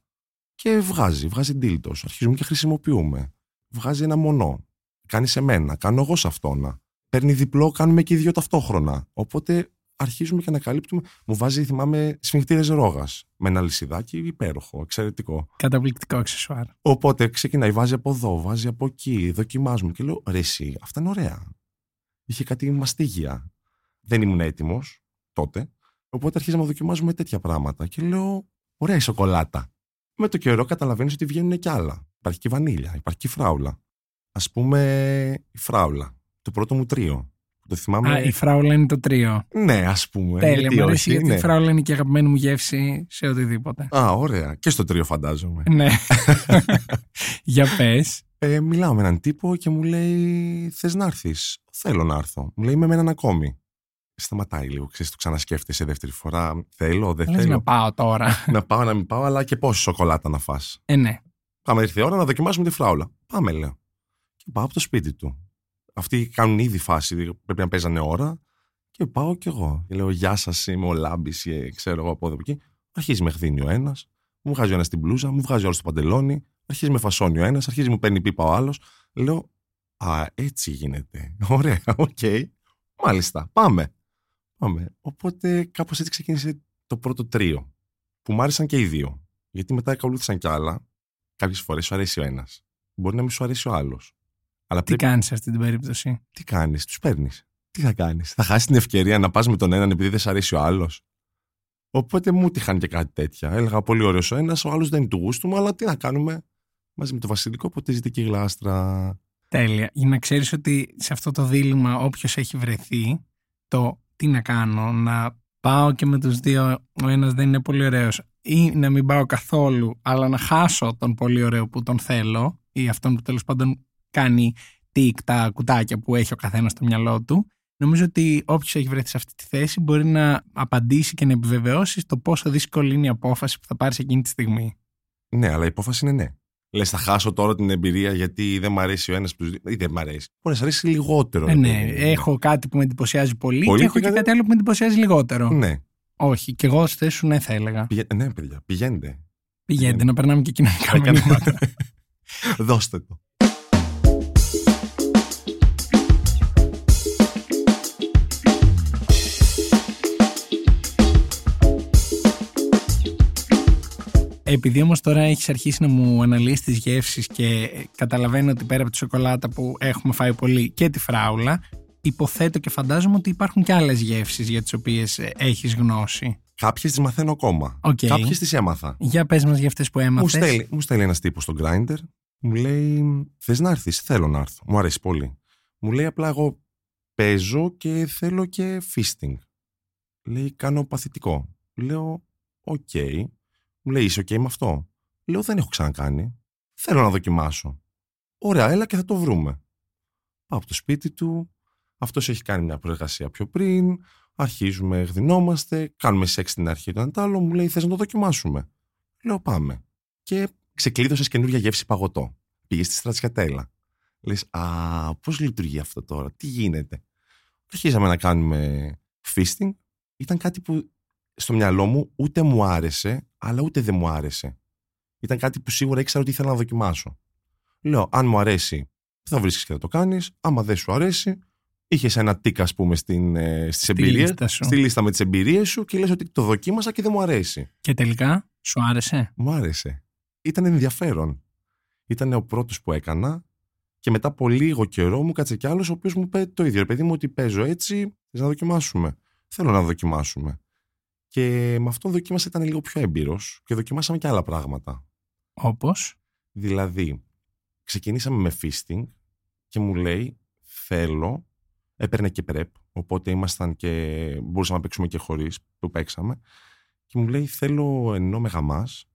Και βγάζει, βγάζει ντύλτος. Αρχίζουμε και χρησιμοποιούμε. Βγάζει ένα μονό. Κάνει σε μένα, κάνω εγώ σε αυτόνα. Παίρνει διπλό, κάνουμε και οι δύο ταυτόχρονα. Οπότε αρχίζουμε και ανακαλύπτουμε. Μου βάζει, θυμάμαι, σφιγχτήρες ρόγας. Με ένα λυσιδάκι υπέροχο, εξαιρετικό. Καταπληκτικό αξεσουάρ. Οπότε ξεκινάει, βάζει από εδώ, βάζει από εκεί, δοκιμάζουμε. Και λέω, ρε εσύ, αυτά είναι ωραία. Είχε κάτι μαστίγια. Δεν ήμουν έτοιμος τότε. Οπότε αρχίζαμε να δοκιμάζουμε τέτοια πράγματα. Και λέω, ωραία η σοκολάτα. Με το καιρό καταλαβαίνεις ότι βγαίνουν και άλλα. Υπάρχει και βανίλια, υπάρχει και φράουλα. Ας πούμε, η φράουλα. Το πρώτο μου τρίο. Το θυμάμαι... Α, η φράουλα είναι το τρίο. Ναι, ας πούμε. Τέλεια, μου αρέσει, γιατί ναι. Η φράουλα είναι και η αγαπημένη μου γεύση σε οτιδήποτε. Α, ωραία. Και στο τρίο φαντάζομαι. Ναι. Για πες. Ε, μιλάω με έναν τύπο και μου λέει, θες να έρθεις? Θέλω να έρθω. Μου λέει, είμαι με έναν ακόμη. Σταματάει λίγο, ξέρεις, το ξανασκέφτεσαι δεύτερη φορά. Θέλω, δεν θέλω. Να πάω τώρα. Να πάω, να μην πάω, αλλά και πόση σοκολάτα να φας. Ε, ναι. Πάμε, ήρθε η ώρα να δοκιμάσουμε τη φράουλα. Πάμε, λέω. Και πάω από το σπίτι του. Αυτοί κάνουν ήδη φάση, πρέπει να παίζανε ώρα. Και πάω κι εγώ. Και λέω, γεια σας, είμαι ο Λάμπης, ξέρω εγώ από εδώ και εκεί. Αρχίζει με χδίνει ο ένας, μου βγάζει ο ένας την μπλούζα, μου βγάζει ο άλλος το παντελόνι, αρχίζει με φασώνει ο ένας, αρχίζει μου παίρνει πίπα ο άλλος. Λέω, α, έτσι γίνεται. Ωραία, οκ. Okay. Μάλιστα, πάμε. Πάμε. Οπότε κάπως έτσι ξεκίνησε το πρώτο τρίο. Που μου άρεσαν και οι δύο. Γιατί μετά ακολούθησαν κι άλλα. Κάποιες φορές σου αρέσει ο ένας. Μπορεί να μην σου αρέσει ο άλλος. Αλλά τι πρέπει... κάνεις σε αυτή την περίπτωση? Τι κάνεις, τους παίρνεις. Τι θα κάνεις? Θα χάσεις την ευκαιρία να πας με τον έναν επειδή δεν σ' αρέσει ο άλλος? Οπότε μου τυχαν και κάτι τέτοια. Έλεγα πολύ ωραίος ο ένας, ο άλλος δεν είναι του γούστου μου, αλλά τι να κάνουμε. Μαζί με το βασιλικό ποτίζεται και η γλάστρα. Τέλεια. Για να ξέρεις ότι σε αυτό το δίλημμα όποιος έχει βρεθεί, το τι να κάνω, να πάω και με τους δύο, ο ένας δεν είναι πολύ ωραίος, ή να μην πάω καθόλου, αλλά να χάσω τον πολύ ωραίο που τον θέλω, ή αυτόν που τέλος πάντων κάνει τικ τα κουτάκια που έχει ο καθένας στο μυαλό του. Νομίζω ότι όποιος έχει βρεθεί σε αυτή τη θέση μπορεί να απαντήσει και να επιβεβαιώσει το πόσο δύσκολη είναι η απόφαση που θα πάρεις εκείνη τη στιγμή. Ναι, αλλά η απόφαση είναι ναι. Λες, θα χάσω τώρα την εμπειρία γιατί δεν μ' αρέσει ο ένας από τους δύο. Ή δεν μ' αρέσει. Μπορεί να σ' αρέσει λιγότερο. Ναι, ναι. Έχω κάτι που με εντυπωσιάζει πολύ, πολύ και έχω και κάτι άλλο που με εντυπωσιάζει λιγότερο. Ναι. Όχι. Και εγώ στη θέση σου ναι, θα έλεγα. Πηγα... Ναι, παιδιά. Πηγαίνετε. Πηγαίνετε. Να περνάμε και κοινωνικά μηνύματα. Δώστε το. Επειδή όμως τώρα έχεις αρχίσει να μου αναλύεις τις γεύσεις και καταλαβαίνω ότι πέρα από τη σοκολάτα που έχουμε φάει πολύ και τη φράουλα, υποθέτω και φαντάζομαι ότι υπάρχουν και άλλες γεύσεις για τις οποίες έχεις γνώση. Κάποιες τις μαθαίνω ακόμα. Okay. Κάποιες τις έμαθα. Για πες μας για αυτές που έμαθες. Μου στέλνει, μου στέλνει ένας τύπος στο Grindr, μου λέει, θες να έρθεις? Θέλω να έρθω. Μου αρέσει πολύ. Μου λέει, απλά εγώ παίζω και θέλω και fisting. Λέει, κάνω παθητικό. Λέω, οκ. Okay. Μου λέει, είσαι ok με αυτό? Λέω, δεν έχω ξανακάνει. Θέλω να δοκιμάσω. Ωραία, έλα και θα το βρούμε. Πάω από το σπίτι του. Αυτός έχει κάνει μια προεργασία πιο πριν. Αρχίζουμε, γδυνόμαστε. Κάνουμε σεξ στην αρχή του αντάλλου. Μου λέει, θες να το δοκιμάσουμε? Λέω, πάμε. Και ξεκλείδωσες καινούργια γεύση παγωτό. Πήγες στη στρατσιατέλα. Λες, α, πώς λειτουργεί αυτό τώρα? Τι γίνεται? Αρχίσαμε να κάνουμε fisting. Ήταν κάτι που στο μυαλό μου ούτε μου άρεσε, αλλά ούτε δεν μου άρεσε. Ήταν κάτι που σίγουρα ήξερα ότι ήθελα να δοκιμάσω. Λέω, αν μου αρέσει, θα βρίσκεις και θα το κάνεις. Άμα δεν σου αρέσει, είχες ένα τικ, ας πούμε, στην, ε, στις στη, εμπειρίες, λίστα στη λίστα με τις εμπειρίες σου και λες ότι το δοκίμασα και δεν μου αρέσει. Και τελικά, σου άρεσε? Μου άρεσε. Ήταν ενδιαφέρον. Ήταν ο πρώτος που έκανα και μετά από λίγο καιρό μου κάτσε κι άλλος ο οποίος μου είπε το ίδιο. Ρε παιδί μου, ότι παίζω έτσι, να δοκιμάσουμε. Θέλω να δοκιμάσουμε. Και με αυτόν δοκίμασα, ήταν λίγο πιο έμπειρος και δοκιμάσαμε και άλλα πράγματα. Όπως? Δηλαδή, ξεκινήσαμε με fisting και μου λέει, θέλω, έπαιρνε και prep, οπότε ήμασταν και μπορούσαμε να παίξουμε και χωρίς, το παίξαμε. Και μου λέει, θέλω ενώ με γαμάς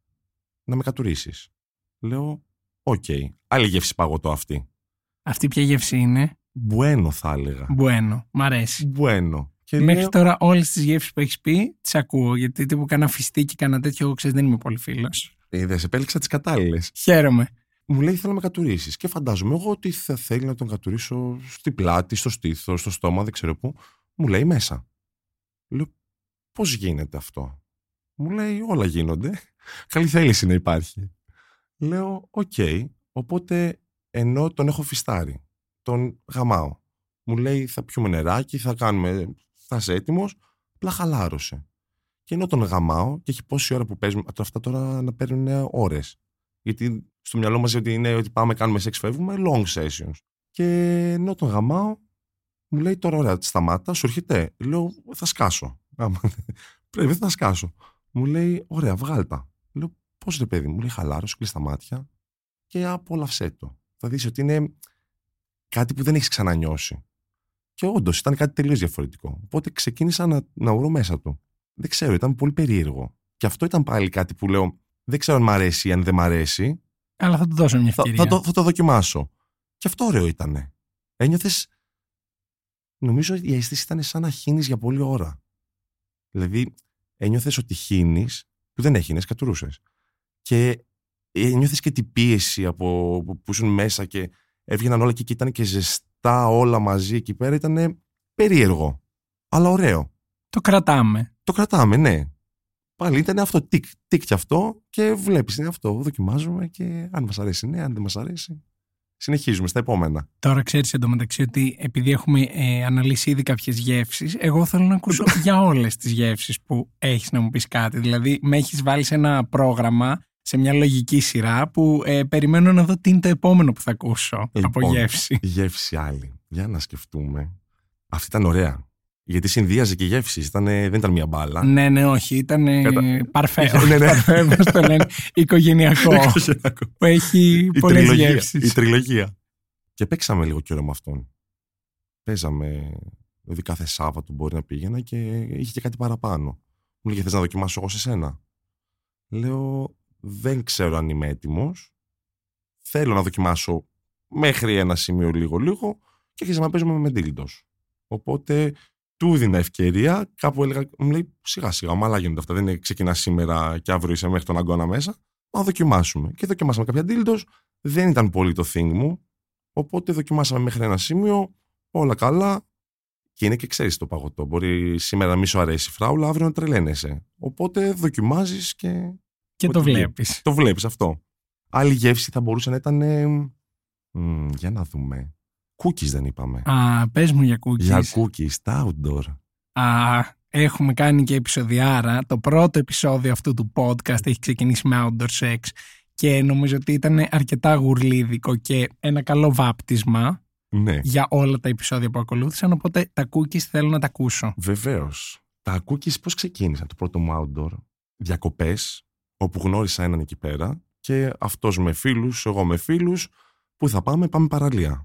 να με κατουρίσεις. Λέω, οκ, okay. Άλλη γεύση παγωτό αυτή. Αυτή ποια γεύση είναι? Μπουένο θα έλεγα. Μπουένο, μ' αρέσει. Μπουένο. Μέχρι λέω... τώρα όλες τις γεύσεις που έχεις πει τις ακούω. Γιατί τύπου κάνα φιστίκι, κάνα τέτοιο, εγώ ξέρεις, δεν είμαι πολύ φίλος. Είδες, επέλεξα τις κατάλληλες. Χαίρομαι. μου λέει θέλω να με κατουρίσεις. Και φαντάζομαι εγώ ότι θα θέλει να τον κατουρίσω στην πλάτη, στο στήθος, στο στόμα, δεν ξέρω πού. Μου λέει μέσα. Λέω, πώς γίνεται αυτό? Μου λέει, όλα γίνονται. Καλή θέληση να υπάρχει. Λέω, οκ. Okay. Οπότε, ενώ τον έχω φιστάρει, τον γαμάω. Μου λέει, θα πιούμε νεράκι, θα κάνουμε, θα είσαι έτοιμος. Απλά χαλάρωσε. Και ενώ τον γαμάω, και έχει πόση ώρα που παίζουμε, αυτά τώρα να παίρνουν ώρες. Γιατί στο μυαλό μας ότι είναι ότι πάμε, κάνουμε σεξ, φεύγουμε, long sessions. Και ενώ τον γαμάω, μου λέει τώρα, ωραία, σταμάτα, σου έρχεται. Λέω, θα σκάσω. Πρέπει, θα σκάσω. Μου λέει, ωραία, βγάλτα. Λέω, πώς ρε παιδί? Μου λέει, χαλάρωσε, κλείς τα μάτια και απολαυσέ το. Θα δεις ότι είναι κάτι που δεν έχεις ξανανιώσει. Και όντως ήταν κάτι τελείως διαφορετικό. Οπότε ξεκίνησα να, να ουρώ μέσα του. Δεν ξέρω, ήταν πολύ περίεργο. Και αυτό ήταν πάλι κάτι που λέω, δεν ξέρω αν μ' αρέσει ή αν δεν μ' αρέσει. Αλλά θα του δώσω μια ευκαιρία. Θα, θα, το, θα το δοκιμάσω. Και αυτό ωραίο ήταν. Ένιωθες. Νομίζω η αίσθηση ήταν σαν να χύνεις για πολλή ώρα. Δηλαδή, ένιωθες ότι χύνεις, που δεν έχινες, κατουρούσες. Και ένιωθες και την πίεση από, που ήσουν μέσα και έβγαιναν όλα και εκεί ήταν και ζεστά όλα μαζί εκεί πέρα. Ήταν περίεργο, αλλά ωραίο. Το κρατάμε. Το κρατάμε, ναι. Πάλι ήταν αυτό, τικ, τικ κι αυτό και βλέπεις, είναι αυτό. Δοκιμάζουμε και αν μας αρέσει, ναι, αν δεν μας αρέσει. Συνεχίζουμε στα επόμενα. Τώρα ξέρεις εντωμεταξύ ότι επειδή έχουμε ε, αναλύσει ήδη κάποιες γεύσεις, εγώ θέλω να ακούσω για όλες τις γεύσεις που έχεις να μου πεις κάτι. Δηλαδή, με έχεις βάλει σε ένα πρόγραμμα, σε μια λογική σειρά που ε, περιμένω να δω τι είναι το επόμενο που θα ακούσω, λοιπόν, από γεύση. Γεύση άλλη. Για να σκεφτούμε. Αυτή ήταν ωραία. Γιατί συνδύαζε και γεύσεις. Ήτανε, δεν ήταν μια μπάλα. Ναι, ναι, όχι. Ήτανε παρφέ. Παρφέ, όπως το λένε. Οικογενειακό. Που έχει πολλές γεύσεις. Η τριλογία. Και παίξαμε λίγο καιρό με αυτόν. Παίζαμε. Δηλαδή κάθε Σάββατο μπορεί να πήγαινα και είχε και κάτι παραπάνω. Μου λέγε, θες να δοκιμάσω εγώ σε σένα? Λέω, δεν ξέρω αν είμαι έτοιμος. Θέλω να δοκιμάσω μέχρι ένα σημείο λίγο-λίγο και αρχίσαμε να παίζουμε με ντίλντος. Οπότε. Του έδινα ευκαιρία, κάπου έλεγα, μου λέει σιγά σιγά, ομαλά γίνονται αυτά. Δεν ξεκινά σήμερα και αύριο είσαι μέχρι τον αγκώνα μέσα. Να δοκιμάσουμε. Και δοκιμάσαμε κάποια dildos. Δεν ήταν πολύ το thing μου. Οπότε δοκιμάσαμε μέχρι ένα σημείο, όλα καλά. Και είναι και ξέρεις το παγωτό. Μπορεί σήμερα να μη σου αρέσει η φράουλα, αύριο να τρελαίνεσαι. Οπότε δοκιμάζεις και. Και το βλέπεις. Το βλέπεις αυτό. Άλλη γεύση θα μπορούσε να ήταν. Ε, μ, για να δούμε. Κούκις δεν είπαμε. Α, πες μου για κούκις. Για κούκις, τα outdoor. Α, έχουμε κάνει και επεισοδιάρα. Το πρώτο επεισόδιο αυτού του podcast έχει ξεκινήσει με outdoor sex και νομίζω ότι ήταν αρκετά γουρλίδικο και ένα καλό βάπτισμα, ναι, για όλα τα επεισόδια που ακολούθησαν, οπότε τα κούκις θέλω να τα ακούσω. Βεβαίως. Τα κούκις πώς ξεκίνησαν? Το πρώτο μου outdoor. Διακοπές, όπου γνώρισα έναν εκεί πέρα και αυτός με φίλους, εγώ με φίλους, που θα πάμε, πάμε παραλία.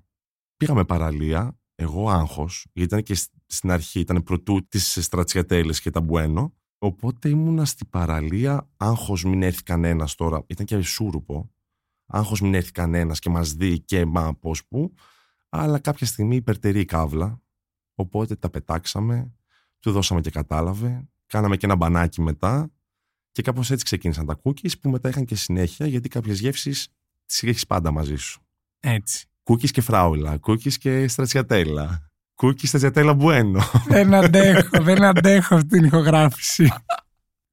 Πήγαμε παραλία, εγώ άγχος, γιατί ήταν και στην αρχή, ήταν πρωτού τις στρατσιατέλες και τα μπουένο. Οπότε ήμουνα στην παραλία, άγχος μην έρθει κανένας τώρα, ήταν και σούρουπο. Άγχος μην έρθει κανένας και μας δει και μα πώς που. Αλλά κάποια στιγμή υπερτερεί η κάβλα, οπότε τα πετάξαμε, του δώσαμε και κατάλαβε, κάναμε και ένα μπανάκι μετά και κάπως έτσι ξεκίνησαν τα cookies που μετά είχαν και συνέχεια, γιατί κάποιες γεύσεις τις έχεις πάντα μαζί σου. Έτσι. Κούκις και φράουλα, κούκις και στρατσιατέλα, κούκις στρατσιατέλα μπουένο. Δεν αντέχω, δεν αντέχω αυτή την ηχογράφηση.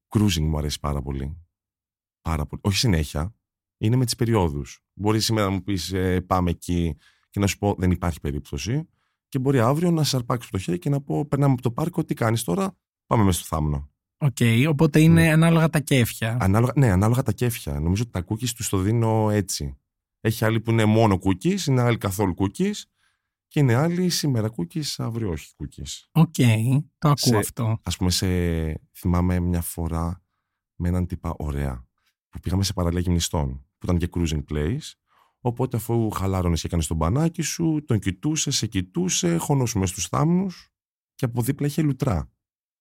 Κρούζινγκ μου αρέσει πάρα πολύ. Πάρα πολύ. Όχι συνέχεια, είναι με τις περιόδους. Μπορεί σήμερα να μου πεις ε, πάμε εκεί και να σου πω δεν υπάρχει περίπτωση και μπορεί αύριο να σε αρπάξω το χέρι και να πω περνάμε από το πάρκο, τι κάνεις τώρα, πάμε μέσα στο θάμνο. Οκ, okay, οπότε είναι mm. ανάλογα τα κέφια. Ανάλογα, ναι, ανάλογα τα κέφια. Νομίζω ότι τα κούκις τους το δίνω έτσι. Έχει άλλοι που είναι μόνο cookies, είναι άλλοι καθόλου cookies και είναι άλλοι σήμερα cookies, αύριο όχι cookies. Οκ, okay, το ακούω σε, αυτό. Ας πούμε, σε, θυμάμαι μια φορά με έναν τύπα ωραία που πήγαμε σε παραλία γυμνιστών που ήταν και cruising place, οπότε αφού χαλάρωνες και έκανες τον μπανάκι σου, τον κοιτούσε, σε κοιτούσε, χωνώσουμε στους θάμνους και από δίπλα είχε λουτρά,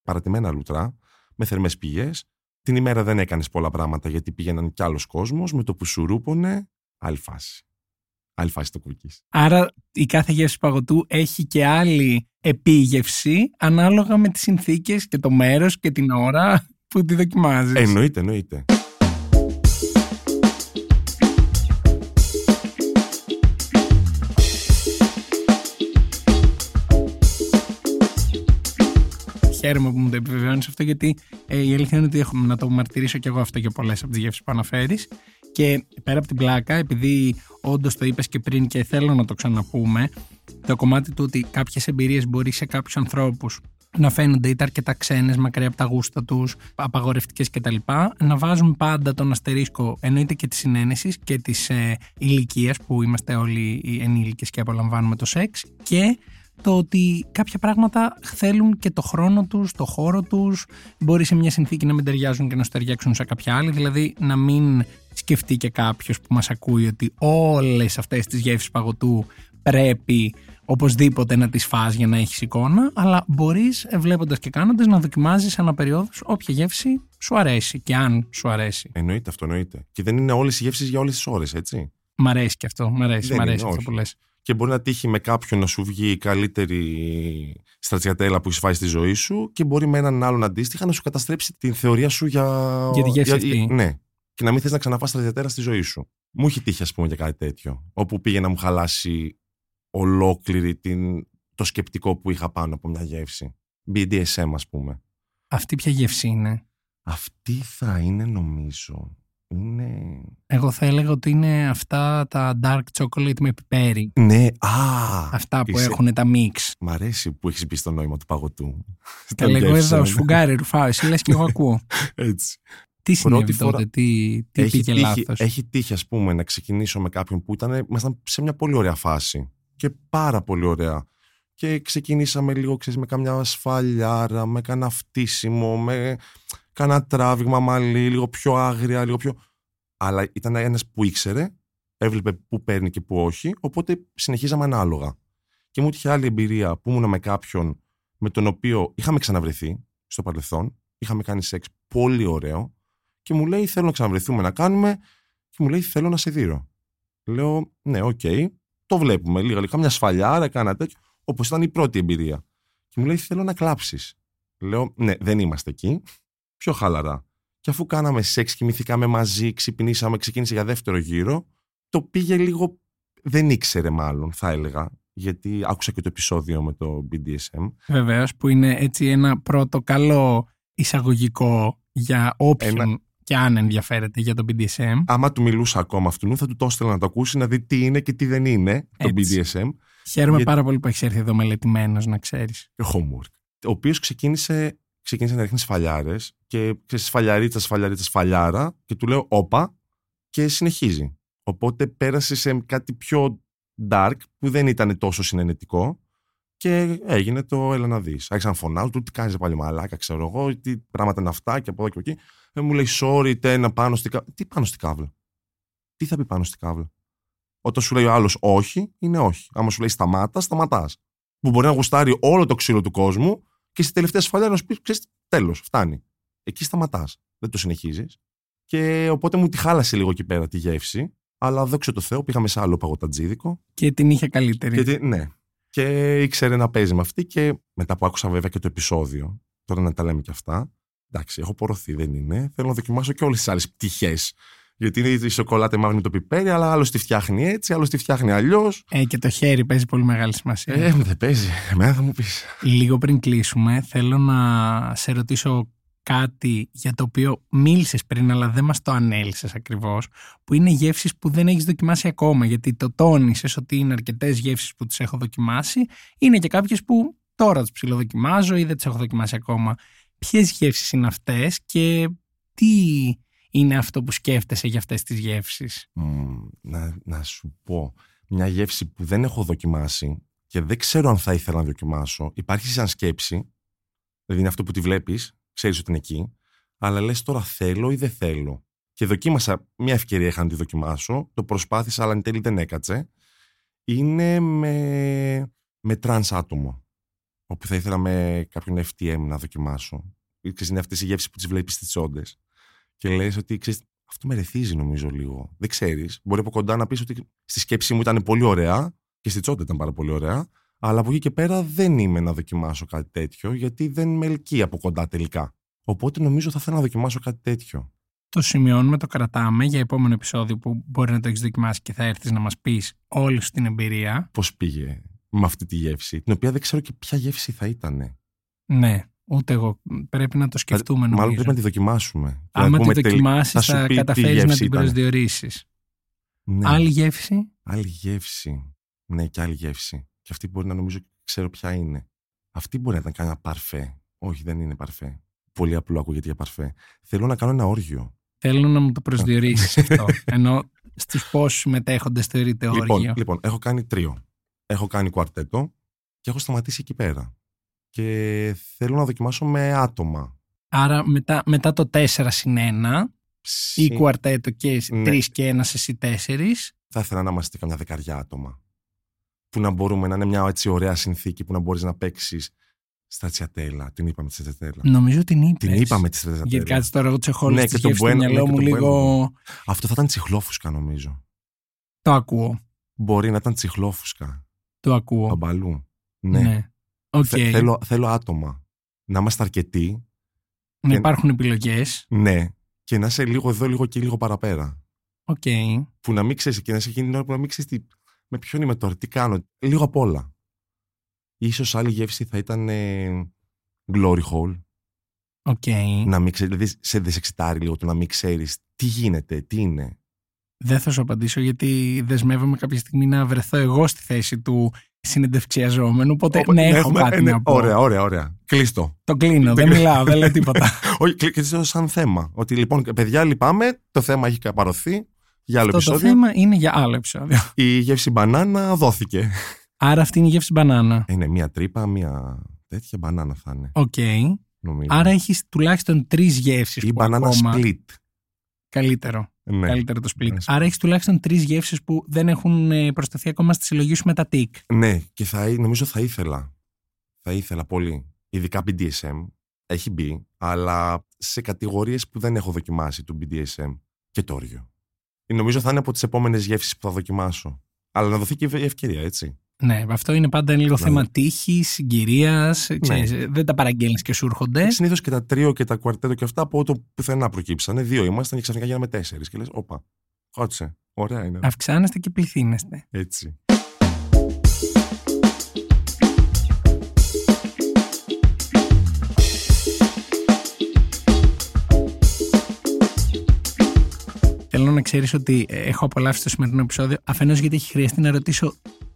παρατημένα λουτρά με θερμές πηγές. Την ημέρα δεν έκανες πολλά πράγματα γιατί πήγαιναν κι άλλος κόσμος με το που σουρούπωνε. Άλλη φάση. Άλλη φάση το κούκις. Άρα η κάθε γεύση παγωτού έχει και άλλη επίγευση ανάλογα με τις συνθήκες και το μέρος και την ώρα που τη δοκιμάζεις. Εννοείται, εννοείται. χαίρομαι που μου το επιβεβαιώνεις αυτό, γιατί ε, η αλήθεια είναι ότι έχω να το μαρτυρήσω κι εγώ αυτό και πολλές από τις γεύσεις που αναφέρεις. Και πέρα από την πλάκα, επειδή όντως το είπες και πριν και θέλω να το ξαναπούμε, το κομμάτι του ότι κάποιες εμπειρίες μπορεί σε κάποιους ανθρώπους να φαίνονται είτε αρκετά ξένες, μακριά από τα γούστα τους, απαγορευτικές κτλ. Να βάζουμε πάντα τον αστερίσκο, εννοείται και της συνένεσης και της ε, ηλικίας που είμαστε όλοι οι ενήλικες και απολαμβάνουμε το σεξ, και το ότι κάποια πράγματα θέλουν και το χρόνο τους, το χώρο τους, μπορεί σε μια συνθήκη να μην ταιριάζουν και να σου ταιριάξουν σε κάποια άλλη, δηλαδή να μην σκεφτεί και κάποιος που μας ακούει ότι όλες αυτές τις γεύσεις παγωτού πρέπει οπωσδήποτε να τις φας για να έχεις εικόνα, αλλά μπορείς βλέποντας και κάνοντας να δοκιμάζεις ανά περιόδους όποια γεύση σου αρέσει και αν σου αρέσει. Εννοείται αυτό, εννοείται. Και δεν είναι όλες οι γεύσεις για όλες τις ώρες, έτσι. Μ' αρέσει και αυτό, μ' αρέσει, μ' αρέσει αυτό που λες. Και μπορεί να τύχει με κάποιον να σου βγει η καλύτερη στρατσιατέλα που έχεις φάει στη ζωή σου, και μπορεί με έναν άλλον αντίστοιχα να σου καταστρέψει την θεωρία σου για, για τη γεύση για... αυτή. Ναι. Και να μην θες να ξαναφάς στρατιατέρα στη ζωή σου. Μου έχει τύχει, ας πούμε, για κάτι τέτοιο. Όπου πήγε να μου χαλάσει ολόκληρη την... το σκεπτικό που είχα πάνω από μια γεύση. μπι ντι ες εμ, ας πούμε. Αυτή ποια γεύση είναι? Αυτή θα είναι, νομίζω. Είναι... Εγώ θα έλεγα ότι είναι αυτά τα dark chocolate με πιπέρι. Ναι, α! Αυτά που είσαι... έχουν τα mix. Μ' αρέσει που έχεις μπει στο νόημα του παγωτού. Τα λέγω εδώ, σφουγγάρι, ρουφάω. Εσύ λες και εγώ ακούω. Έτσι. Τι συνέβη τότε, φορά... τι, τι πήγε λάθος? Έχει τύχει, ας πούμε, να ξεκινήσω με κάποιον που ήταν, ήμασταν σε μια πολύ ωραία φάση. Και πάρα πολύ ωραία. Και ξεκινήσαμε λίγο, ξέρεις, με καμιά ασφαλιάρα, με κανένα φτύσιμο, με κανένα τράβηγμα μαλλί, λίγο πιο άγρια, λίγο πιο... Αλλά ήταν ένας που ήξερε, έβλεπε που παίρνει και που όχι, οπότε συνεχίζαμε ανάλογα. Και μου είχε άλλη εμπειρία που ήμουν με κάποιον με τον οποίο είχαμε ξαναβρεθεί στο παρελθόν, είχαμε κάνει σεξ πολύ ωραίο, και μου λέει θέλω να ξαναβρεθούμε να κάνουμε, και μου λέει θέλω να σε δείρω. Λέω ναι, οκ, okay, το βλέπουμε λίγα λίγα, μια σφαλιάρα, κάνα τέτοιο, όπως ήταν η πρώτη εμπειρία. Και μου λέει θέλω να κλάψεις. Λέω ναι, δεν είμαστε εκεί, πιο χαλαρά. Και αφού κάναμε σεξ, κοιμηθήκαμε μαζί, ξυπνήσαμε, ξεκίνησε για δεύτερο γύρο, το πήγε λίγο, δεν ήξερε μάλλον θα έλεγα, γιατί άκουσα και το επεισόδιο με το μπι ντι ες εμ. Βεβαίως, που είναι έτσι ένα πρώτο καλό εισαγωγικό για όποιον... Ένα... και αν ενδιαφέρεται για το μπι ντι ες εμ. Άμα του μιλούσα ακόμα αυτού, θα του το έστειλα να το ακούσει, να δει τι είναι και τι δεν είναι το έτσι. μπι ντι ες εμ. Χαίρομαι για... πάρα πολύ που έχεις έρθει εδώ μελετημένος, να ξέρεις. Homework. Ο οποίος ξεκίνησε, ξεκίνησε να ρίχνει σφαλιάρες, και σφαλιαρίτσα, σφαλιαρίτσα, σφαλιάρα, και του λέω όπα, και συνεχίζει. Οπότε πέρασε σε κάτι πιο dark που δεν ήταν τόσο συνενετικό, και έγινε το έλα να δεις. Άρχισα να φωνάω, του τι κάνεις πάλι μαλάκα, ξέρω εγώ, τι πράγματα είναι αυτά, και από εδώ και εκεί. Ε, μου λέει, sorry, τένα πάνω στην κάβλα. Τι πάνω στην κάβλα? Τι θα πει πάνω στην κάβλα? Όταν σου λέει ο άλλος όχι, είναι όχι. Άμα σου λέει σταμάτα, σταματάς. Που μπορεί να γουστάρει όλο το ξύλο του κόσμου, και στη τελευταία ασφαλεία να σου πει, ξέρεις, τέλος, φτάνει. Εκεί σταματάς. Δεν το συνεχίζεις. Και οπότε μου τη χάλασε λίγο εκεί πέρα τη γεύση. Αλλά δόξα τω Θεώ, πήγαμε σε άλλο παγωτατζίδικο. Και την είχε καλύτερη. Και, ναι. Και ήξερε να παίζει με αυτή, και μετά που άκουσα βέβαια και το επεισόδιο, τώρα να τα λέμε κι αυτά. Εντάξει, έχω πορωθεί, δεν είναι. Θέλω να δοκιμάσω και όλες τις άλλες πτυχές. Γιατί είναι η σοκολάτα μαύρη με το πιπέρι, αλλά άλλος τη φτιάχνει έτσι, άλλος τη φτιάχνει αλλιώς. Ε, και το χέρι παίζει πολύ μεγάλη σημασία. Ε, δεν παίζει. Εμένα θα μου πεις. Λίγο πριν κλείσουμε, θέλω να σε ρωτήσω κάτι για το οποίο μίλησες πριν, αλλά δεν μας το ανέλησες ακριβώς, που είναι γεύσεις που δεν έχεις δοκιμάσει ακόμα. Γιατί το τόνισες ότι είναι αρκετές γεύσεις που τις έχω δοκιμάσει, είναι και κάποιες που τώρα τις ψιλοδοκιμάζω ή δεν τις έχω δοκιμάσει ακόμα. Ποιες γεύσεις είναι αυτές και τι είναι αυτό που σκέφτεσαι για αυτές τις γεύσεις? Mm, να, να σου πω, μια γεύση που δεν έχω δοκιμάσει και δεν ξέρω αν θα ήθελα να δοκιμάσω, υπάρχει σαν σκέψη, δηλαδή είναι αυτό που τη βλέπεις, ξέρεις ότι είναι εκεί, αλλά λες τώρα θέλω ή δεν θέλω. Και δοκίμασα, μια ευκαιρία είχα να τη δοκιμάσω, το προσπάθησα αλλά εν τέλει δεν έκατσε. Είναι με, με τρανς άτομο, όπου θα ήθελα με κάποιον εφ τι εμ να δοκιμάσω. Ξέρεις, είναι αυτές οι γεύσεις που τις βλέπεις στις τσόντες. Και λες ότι, ξέρεις, αυτό με ρεθίζει νομίζω λίγο. Δεν ξέρεις. Μπορεί από κοντά να πεις ότι στη σκέψη μου ήταν πολύ ωραία και στη τσόντα ήταν πάρα πολύ ωραία, αλλά από εκεί και πέρα δεν είμαι να δοκιμάσω κάτι τέτοιο, γιατί δεν με ελκύει από κοντά τελικά. Οπότε νομίζω θα θέλω να δοκιμάσω κάτι τέτοιο. Το σημειώνουμε, το κρατάμε για επόμενο επεισόδιο που μπορεί να το έχεις δοκιμάσει και θα έρθεις να μας πεις όλη σου την εμπειρία. Πώς πήγε με αυτή τη γεύση, την οποία δεν ξέρω και ποια γεύση θα ήταν. Ναι, Ούτε εγώ. Πρέπει να το σκεφτούμε. Μάλλον νομίζω. Πρέπει να τη δοκιμάσουμε. Άμα τη δοκιμάσεις θα, θα καταφέρεις να την προσδιορίσεις. Ναι. Άλλη γεύση. Άλλη γεύση. Ναι, και άλλη γεύση. Και αυτή μπορεί να νομίζω ξέρω ποια είναι. Αυτή μπορεί να ήταν κανένα παρφέ. Όχι, δεν είναι παρφέ. Πολύ απλό ακούγεται για παρφέ. Θέλω να κάνω ένα όργιο. Θέλω να μου το προσδιορίσεις αυτό. Ενώ στους πόσους συμμετέχοντες θεωρείται όργιο. Λοιπόν, λοιπόν, έχω κάνει τρίο. Έχω κάνει κουαρτέτο και έχω σταματήσει εκεί πέρα. Και θέλω να δοκιμάσω με άτομα. Άρα μετά, μετά το τέσσερα συν ένα Ψι... ή κουαρτέτο και ναι. τρία και ένα εσύ τέσσερα. Θα ήθελα να είμαστε καμιά δεκαριά άτομα. Που να μπορούμε να είναι μια έτσι ωραία συνθήκη που να μπορείς να παίξεις στα τσιατέλα. Την είπαμε τη τσιατέλα. Νομίζω την είπες. Την είπαμε τη τσιατέλα. Γιατί κάτσε τώρα εγώ τσεχόλυση. Ναι, και το μπουένο, μυαλό ναι, μου λίγο. Αυτό θα ήταν τσιχλόφουσκα νομίζω. Το ακούω. Μπορεί να ήταν τσιχλόφουσκα. Το ακούω. Παμπαλού. Ναι. ναι. Okay. Θε, θέλω, θέλω άτομα. Να είμαστε αρκετοί. Να και... υπάρχουν επιλογές. Ναι. Και να είσαι λίγο εδώ, λίγο και λίγο παραπέρα. Οκ. Okay. Που να μην ξέρεις και να είσαι εκείνη την ώρα που να μην ξέρεις τι... με ποιον είμαι τώρα, τι κάνω. Λίγο απ' όλα. Ίσως άλλη γεύση θα ήταν ε, glory hole. Οκ. Okay. Να μην ξέρεις, δηλαδή σε δυσεξιτάρει λίγο το να μην ξέρεις τι γίνεται, τι είναι. Δεν θα σου απαντήσω γιατί δεσμεύομαι κάποια στιγμή να βρεθώ εγώ στη θέση του συνεντευξιαζόμενου, οπότε oh, ναι, ναι, έχω ναι, κάτι ναι, να πω. Ωραία, ωραία, ωραία. Κλείστο. Το κλείνω, δεν μιλάω, δεν λέω τίποτα. Όχι, κλείστο σαν θέμα. Ότι λοιπόν, παιδιά, λυπάμαι, το θέμα έχει καπαρωθεί για άλλο αυτό επεισόδιο. Το θέμα είναι για άλλο επεισόδιο. Η γεύση μπανάνα δόθηκε. Άρα αυτή είναι η γεύση μπανάνα. Είναι μία τρύπα, μία τέτοια μπανάνα θα είναι. Οκ. Okay. Άρα έχεις τουλάχιστον τρεις γεύσεις. Η μπανάνα ακόμα... split. Καλύτερο. Ναι. Καλύτερο το split. Ναι. Άρα έχεις τουλάχιστον τρεις γεύσεις που δεν έχουν προσταθεί ακόμα στη συλλογή σου με τα τικ. Ναι, και θα, νομίζω θα ήθελα. Θα ήθελα πολύ. Ειδικά μπι ντι ες εμ. Έχει μπει, αλλά σε κατηγορίες που δεν έχω δοκιμάσει του μπι ντι ες εμ και το όργιο. Νομίζω θα είναι από τις επόμενες γεύσεις που θα δοκιμάσω. Αλλά να δοθεί και η ευκαιρία, έτσι. Ναι, αυτό είναι πάντα λίγο ναι. θέμα τύχης, συγκυρίας. Ξέρεις, ναι. Δεν τα παραγγέλνεις και σου έρχονται. Συνήθως και τα τρίο και τα κουαρτέτο και αυτά από ό,τι πουθενά προκύψανε. Δύο ήμασταν και ξαφνικά γίναμε τέσσερις. Και λες, όπα, κότσε. Ωραία είναι. Αυξάνεστε και πληθύνεστε. Έτσι. Θέλω να ξέρεις ότι έχω απολαύσει το σημερινό επεισόδιο. Αφενός γιατί έχει χρειαστεί να ρωτήσω.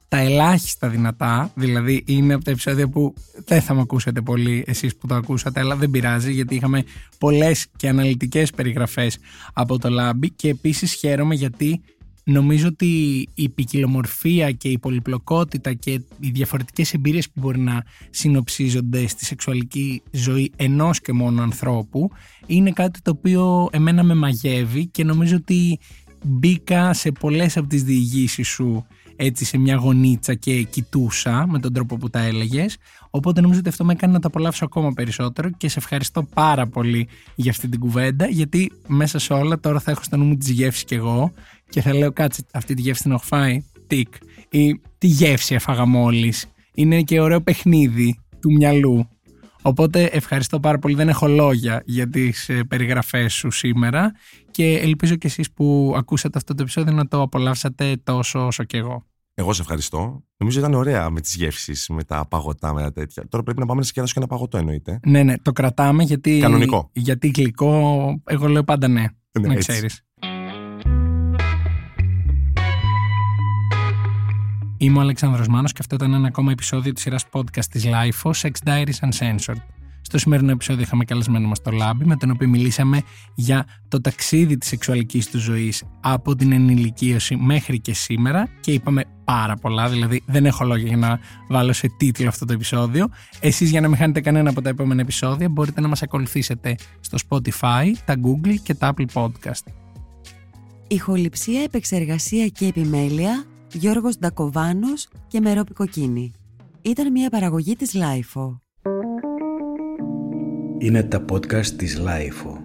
Τα ελάχιστα δυνατά, δηλαδή είναι από τα επεισόδια που δεν θα με ακούσατε πολύ εσείς που το ακούσατε, αλλά δεν πειράζει γιατί είχαμε πολλές και αναλυτικές περιγραφές από το Λάμπη και επίσης χαίρομαι γιατί νομίζω ότι η ποικιλομορφία και η πολυπλοκότητα και οι διαφορετικές εμπειρίες που μπορεί να συνοψίζονται στη σεξουαλική ζωή ενός και μόνο ανθρώπου είναι κάτι το οποίο εμένα με μαγεύει και νομίζω ότι μπήκα σε πολλές από τις διηγήσεις σου έτσι σε μια γωνίτσα και κοιτούσα με τον τρόπο που τα έλεγες, οπότε νομίζω ότι αυτό με έκανε να τα απολαύσω ακόμα περισσότερο και σε ευχαριστώ πάρα πολύ για αυτή την κουβέντα, γιατί μέσα σε όλα τώρα θα έχω στο νου μου τις γεύσεις κι εγώ και θα λέω κάτσε αυτή τη γεύση την έχω φάει, τικ, ή τη γεύση έφαγα μόλις, είναι και ωραίο παιχνίδι του μυαλού. Οπότε ευχαριστώ πάρα πολύ, δεν έχω λόγια για τις περιγραφές σου σήμερα και ελπίζω και εσείς που ακούσατε αυτό το επεισόδιο να το απολαύσατε τόσο όσο και εγώ. Εγώ σε ευχαριστώ. Νομίζω ήταν ωραία με τις γεύσεις, με τα παγωτά, με τα τέτοια. Τώρα πρέπει να πάμε να σκεφτούμε και ένα παγωτό εννοείται. Ναι, ναι, το κρατάμε γιατί, κανονικό. Γιατί γλυκό, εγώ λέω πάντα ναι, ναι να ξέρεις. Είμαι ο Αλέξανδρος Μάνος και αυτό ήταν ένα ακόμα επεισόδιο της σειράς podcast της λάιφο Sex Diaries Uncensored. Στο σημερινό επεισόδιο είχαμε καλεσμένο μας το Λάμπη, με τον οποίο μιλήσαμε για το ταξίδι της σεξουαλικής του ζωής από την ενηλικίωση μέχρι και σήμερα και είπαμε πάρα πολλά, δηλαδή δεν έχω λόγια για να βάλω σε τίτλο αυτό το επεισόδιο. Εσείς για να μην χάνετε κανένα από τα επόμενα επεισόδια μπορείτε να μας ακολουθήσετε στο Spotify, τα Google και τα Apple Podcast. Ηχοληψία, επεξεργασία και επιμέλεια Γιώργος Ντακοβάνος και Μερόπη Κοκκίνη. Ήταν μια παραγωγή της λάιφο. Είναι τα podcast της λάιφο.